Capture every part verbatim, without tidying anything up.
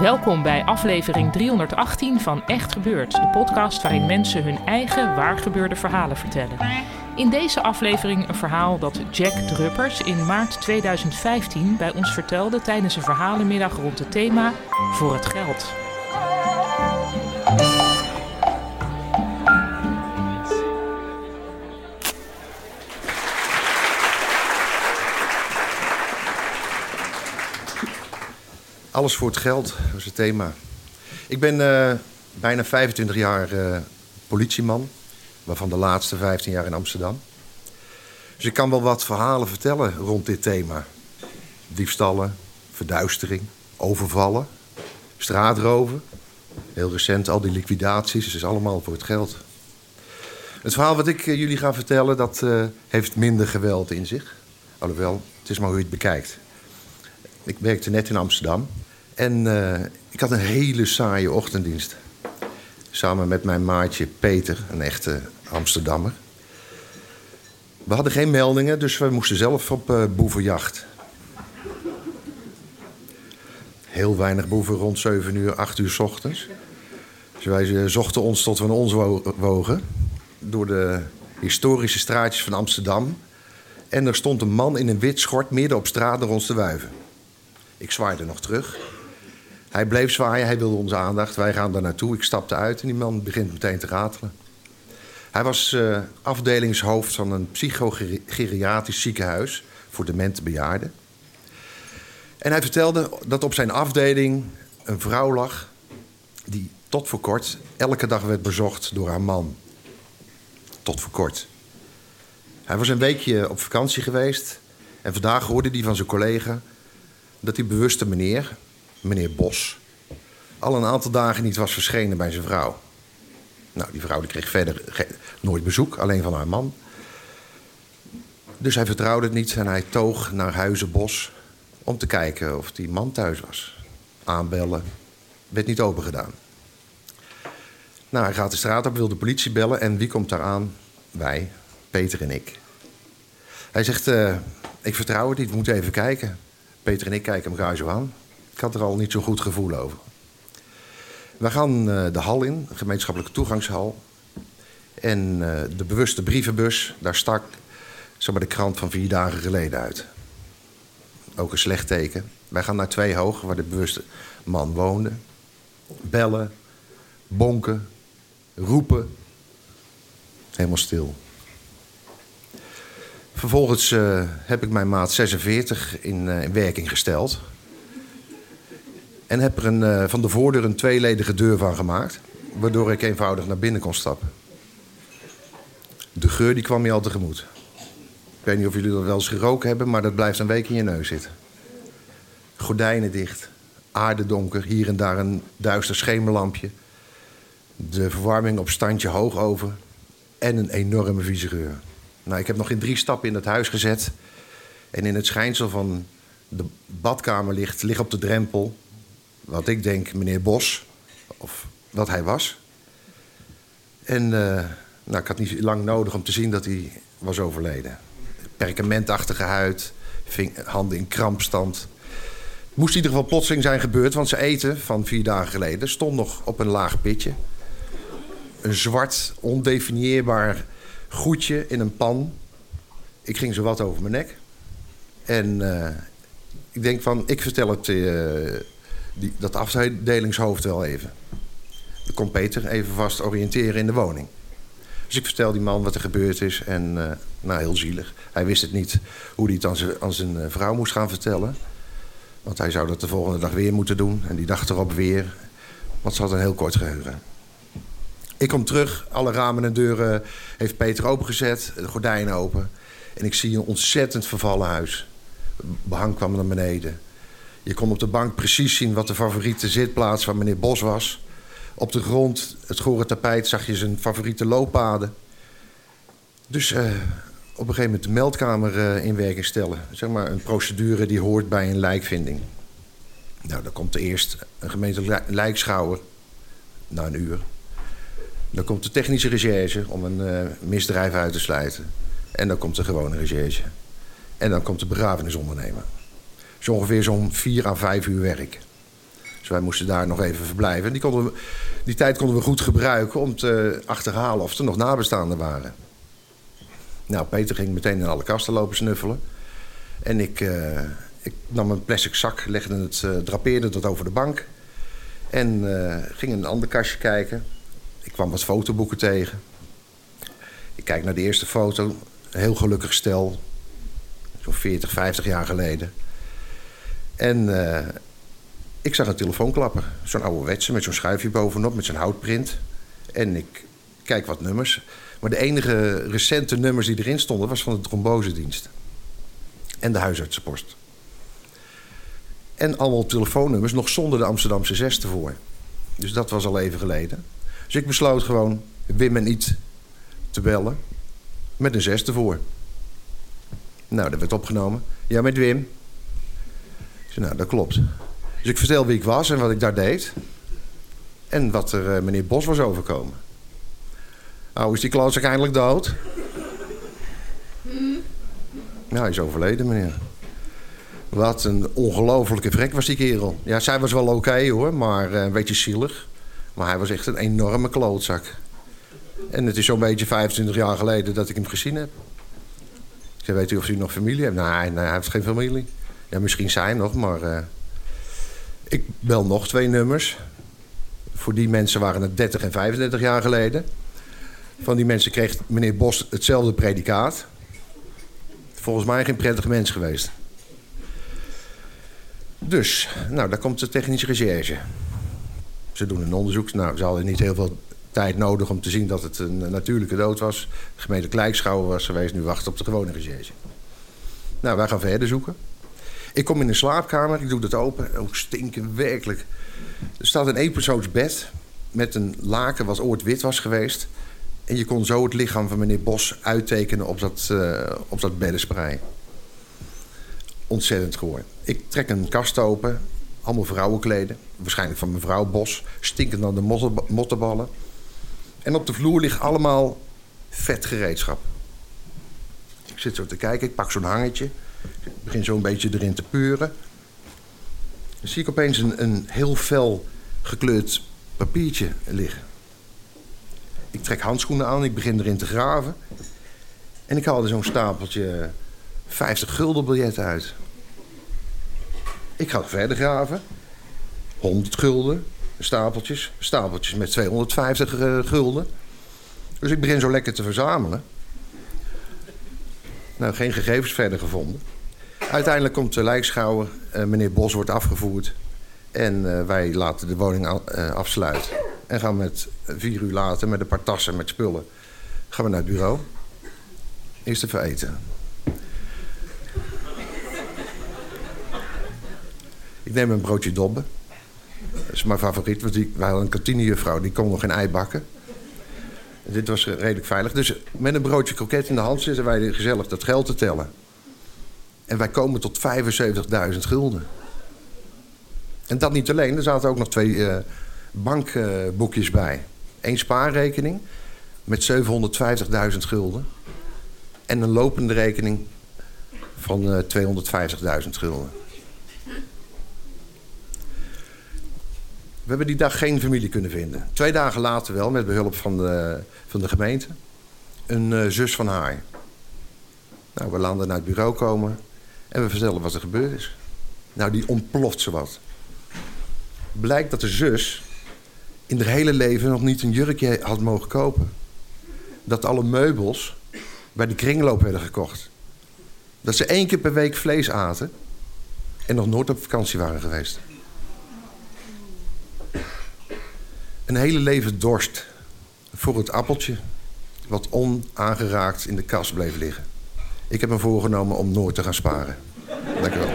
Welkom bij aflevering driehonderdachttien van Echt Gebeurd, de podcast waarin mensen hun eigen waargebeurde verhalen vertellen. In deze aflevering een verhaal dat Jack Druppers in maart tweeduizend vijftien bij ons vertelde tijdens een verhalenmiddag rond het thema Voor het Geld. Alles voor het geld, dat is het thema. Ik ben uh, bijna vijfentwintig jaar uh, politieman, waarvan de laatste vijftien jaar in Amsterdam. Dus ik kan wel wat verhalen vertellen rond dit thema. Diefstallen, verduistering, overvallen, straatroven. Heel recent al die liquidaties, dus het is allemaal voor het geld. Het verhaal wat ik uh, jullie ga vertellen, dat uh, heeft minder geweld in zich. Alhoewel, het is maar hoe je het bekijkt. Ik werkte net in Amsterdam en uh, ik had een hele saaie ochtenddienst. Samen met mijn maatje Peter, een echte Amsterdammer. We hadden geen meldingen, dus we moesten zelf op uh, boevenjacht. Heel weinig boeven rond zeven uur, acht uur 's ochtends. Dus wij zochten ons tot we een ons wogen. Door de historische straatjes van Amsterdam. En er stond een man in een wit schort midden op straat naar ons te wuiven. Ik zwaaide nog terug. Hij bleef zwaaien, hij wilde onze aandacht. Wij gaan daar naartoe. Ik stapte uit en die man begint meteen te ratelen. Hij was uh, afdelingshoofd van een psychogeriatrisch ziekenhuis voor demente bejaarden. En hij vertelde dat op zijn afdeling een vrouw lag die tot voor kort elke dag werd bezocht door haar man. Tot voor kort. Hij was een weekje op vakantie geweest en vandaag hoorde hij van zijn collega dat die bewuste meneer, meneer Bos, al een aantal dagen niet was verschenen bij zijn vrouw. Nou, die vrouw die kreeg verder ge- nooit bezoek, alleen van haar man. Dus hij vertrouwde het niet en hij toog naar Huize Bos om te kijken of die man thuis was. Aanbellen, werd niet opengedaan. Nou, hij gaat de straat op, wil de politie bellen en wie komt daar aan? Wij, Peter en ik. Hij zegt, uh, ik vertrouw het niet, we moeten even kijken. Peter en ik kijken elkaar zo aan. Ik had er al niet zo'n goed gevoel over. We gaan uh, de hal in, de gemeenschappelijke toegangshal. En uh, de bewuste brievenbus, daar stak zeg maar, de krant van vier dagen geleden uit. Ook een slecht teken. Wij gaan naar Twee Hoog, waar de bewuste man woonde. Bellen, bonken, roepen. Helemaal stil. Vervolgens uh, heb ik mijn maat zesenveertig in, uh, in werking gesteld. En heb er een, uh, van de voordeur een tweeledige deur van gemaakt. Waardoor ik eenvoudig naar binnen kon stappen. De geur die kwam je al tegemoet. Ik weet niet of jullie dat wel eens geroken hebben, maar dat blijft een week in je neus zitten. Gordijnen dicht, aardedonker, hier en daar een duister schemerlampje. De verwarming op standje hoog over. En een enorme vieze geur. Nou, ik heb nog geen drie stappen in het huis gezet. En in het schijnsel van de badkamerlicht ligt op de drempel wat ik denk meneer Bos, of wat hij was. En uh, nou, ik had niet lang nodig om te zien dat hij was overleden. Perkamentachtige huid, ving, handen in krampstand. Het moest in ieder geval plotseling zijn gebeurd, want zijn eten van vier dagen geleden stond nog op een laag pitje. Een zwart, ondefinieerbaar goedje in een pan. Ik ging zowat over mijn nek. En uh, ik denk van, ik vertel het uh, die, dat afdelingshoofd wel even. Dan kon Peter even vast oriënteren in de woning. Dus ik vertel die man wat er gebeurd is. En uh, nou, heel zielig. Hij wist het niet hoe hij het aan zijn, aan zijn vrouw moest gaan vertellen. Want hij zou dat de volgende dag weer moeten doen. En die dag erop weer. Want ze had een heel kort geheugen. Ik kom terug. Alle ramen en deuren heeft Peter opengezet. De gordijnen open. En ik zie een ontzettend vervallen huis. Behang kwam naar beneden. Je kon op de bank precies zien wat de favoriete zitplaats van meneer Bos was. Op de grond, het gore tapijt, zag je zijn favoriete looppaden. Dus uh, op een gegeven moment de meldkamer uh, in werking stellen. Zeg maar een procedure die hoort bij een lijkvinding. Nou, dan komt er eerst een gemeentelijk lijkschouwer. Na een uur. Dan komt de technische recherche om een uh, misdrijf uit te sluiten. En dan komt de gewone recherche. En dan komt de begrafenisondernemer. Dus ongeveer zo'n vier à vijf uur werk. Dus wij moesten daar nog even verblijven. Die, konden we, die tijd konden we goed gebruiken om te achterhalen of er nog nabestaanden waren. Nou, Peter ging meteen in alle kasten lopen snuffelen. En ik, uh, ik nam een plastic zak, legde het, uh, drapeerde dat over de bank. En uh, ging in een ander kastje kijken. Ik kwam wat fotoboeken tegen. Ik kijk naar de eerste foto. Een heel gelukkig stel. Zo'n veertig, vijftig jaar geleden. En uh, ik zag een telefoonklapper. Zo'n ouderwetse met zo'n schuifje bovenop, met zo'n houtprint. En ik kijk wat nummers. Maar de enige recente nummers die erin stonden was van de trombosedienst. En de huisartsenpost. En allemaal telefoonnummers, nog zonder de Amsterdamse zes ervoor. Dus dat was al even geleden. Dus ik besloot gewoon Wim en Iet te bellen. Met een zes ervoor. Nou, dat werd opgenomen. Ja, met Wim. Ik zei, nou, dat klopt. Dus ik vertel wie ik was en wat ik daar deed. En wat er uh, meneer Bos was overkomen. Nou, is die klootzak eindelijk dood? Mm. Nou, hij is overleden, meneer. Wat een ongelofelijke vrek was die kerel. Ja, zij was wel oké okay, hoor, maar uh, een beetje zielig. Maar hij was echt een enorme klootzak. En het is zo'n beetje vijfentwintig jaar geleden dat ik hem gezien heb. Ik zei, weet u of u nog familie heeft? Nee, nee, hij heeft geen familie. Ja, misschien zijn nog, maar... Uh, ik bel nog twee nummers. Voor die mensen waren het dertig en vijfendertig jaar geleden. Van die mensen kreeg meneer Bos hetzelfde predicaat. Volgens mij geen prettig mens geweest. Dus, nou, daar komt de technische recherche. Ze doen een onderzoek. Nou, ze hadden niet heel veel tijd nodig om te zien dat het een natuurlijke dood was. De gemeentelijke lijkschouwer was geweest. Nu wachten op de gewone recherche. Nou, wij gaan verder zoeken. Ik kom in een slaapkamer, ik doe dat open. Oh, stinken, werkelijk. Er staat een eenpersoonsbed met een laken wat ooit wit was geweest. En je kon zo het lichaam van meneer Bos uittekenen op dat, uh, op dat beddensprei. Ontzettend goor. Ik trek een kast open, allemaal vrouwenkleden. Waarschijnlijk van mevrouw Bos, stinkend aan de mottenballen. En op de vloer ligt allemaal vet gereedschap. Ik zit zo te kijken, ik pak zo'n hangetje. Ik begin zo'n beetje erin te puren. Dan zie ik opeens een, een heel fel gekleurd papiertje liggen. Ik trek handschoenen aan, ik begin erin te graven. En ik haal er zo'n stapeltje vijftig gulden biljetten uit. Ik ga verder graven. honderd gulden, stapeltjes, stapeltjes met tweehonderdvijftig uh, gulden. Dus ik begin zo lekker te verzamelen. Nou, geen gegevens verder gevonden. Uiteindelijk komt de lijkschouwer, uh, meneer Bos wordt afgevoerd. En uh, wij laten de woning al, uh, afsluiten. En gaan met vier uur later, met een paar tassen met spullen, gaan we naar het bureau. Eerst even eten. Ik neem een broodje dobben. Dat is mijn favoriet, want die, wij hadden een kantinejuffrouw, die kon nog geen ei bakken. Dit was redelijk veilig. Dus met een broodje kroket in de hand zitten wij gezellig dat geld te tellen. En wij komen tot vijfenzeventigduizend gulden. En dat niet alleen. Er zaten ook nog twee uh, bankboekjes uh, bij. Eén spaarrekening met zevenhonderdvijftigduizend gulden. En een lopende rekening van uh, tweehonderdvijftigduizend gulden. We hebben die dag geen familie kunnen vinden. Twee dagen later wel, met behulp van de, van de gemeente. Een uh, zus van haar. Nou, we landen naar het bureau komen. En we vertellen wat er gebeurd is. Nou, die ontploft zowat. Blijkt dat de zus in haar hele leven nog niet een jurkje had mogen kopen. dat alle meubels bij de kringloop werden gekocht. Dat ze één keer per week vlees aten en nog nooit op vakantie waren geweest. Een hele leven dorst voor het appeltje wat onaangeraakt in de kast bleef liggen. Ik heb me voorgenomen om nooit te gaan sparen. Dank u wel.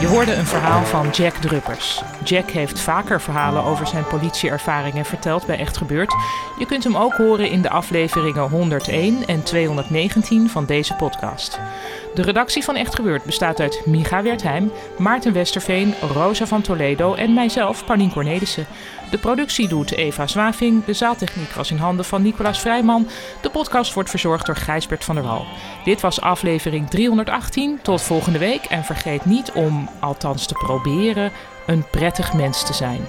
Je hoorde een verhaal van Jack Druppers. Jack heeft vaker verhalen over zijn politieervaringen verteld bij Echt Gebeurd. Je kunt hem ook horen in de afleveringen honderdéén en tweehonderdnegentien van deze podcast. De redactie van Echt Gebeurd bestaat uit Micha Wertheim, Maarten Westerveen, Rosa van Toledo en mijzelf, Paulien Cornelissen. De productie doet Eva Zwaving, de zaaltechniek was in handen van Nicolas Vrijman. De podcast wordt verzorgd door Gijsbert van der Wal. Dit was aflevering driehonderdachttien, tot volgende week. En vergeet niet om, althans te proberen, een prettig mens te zijn.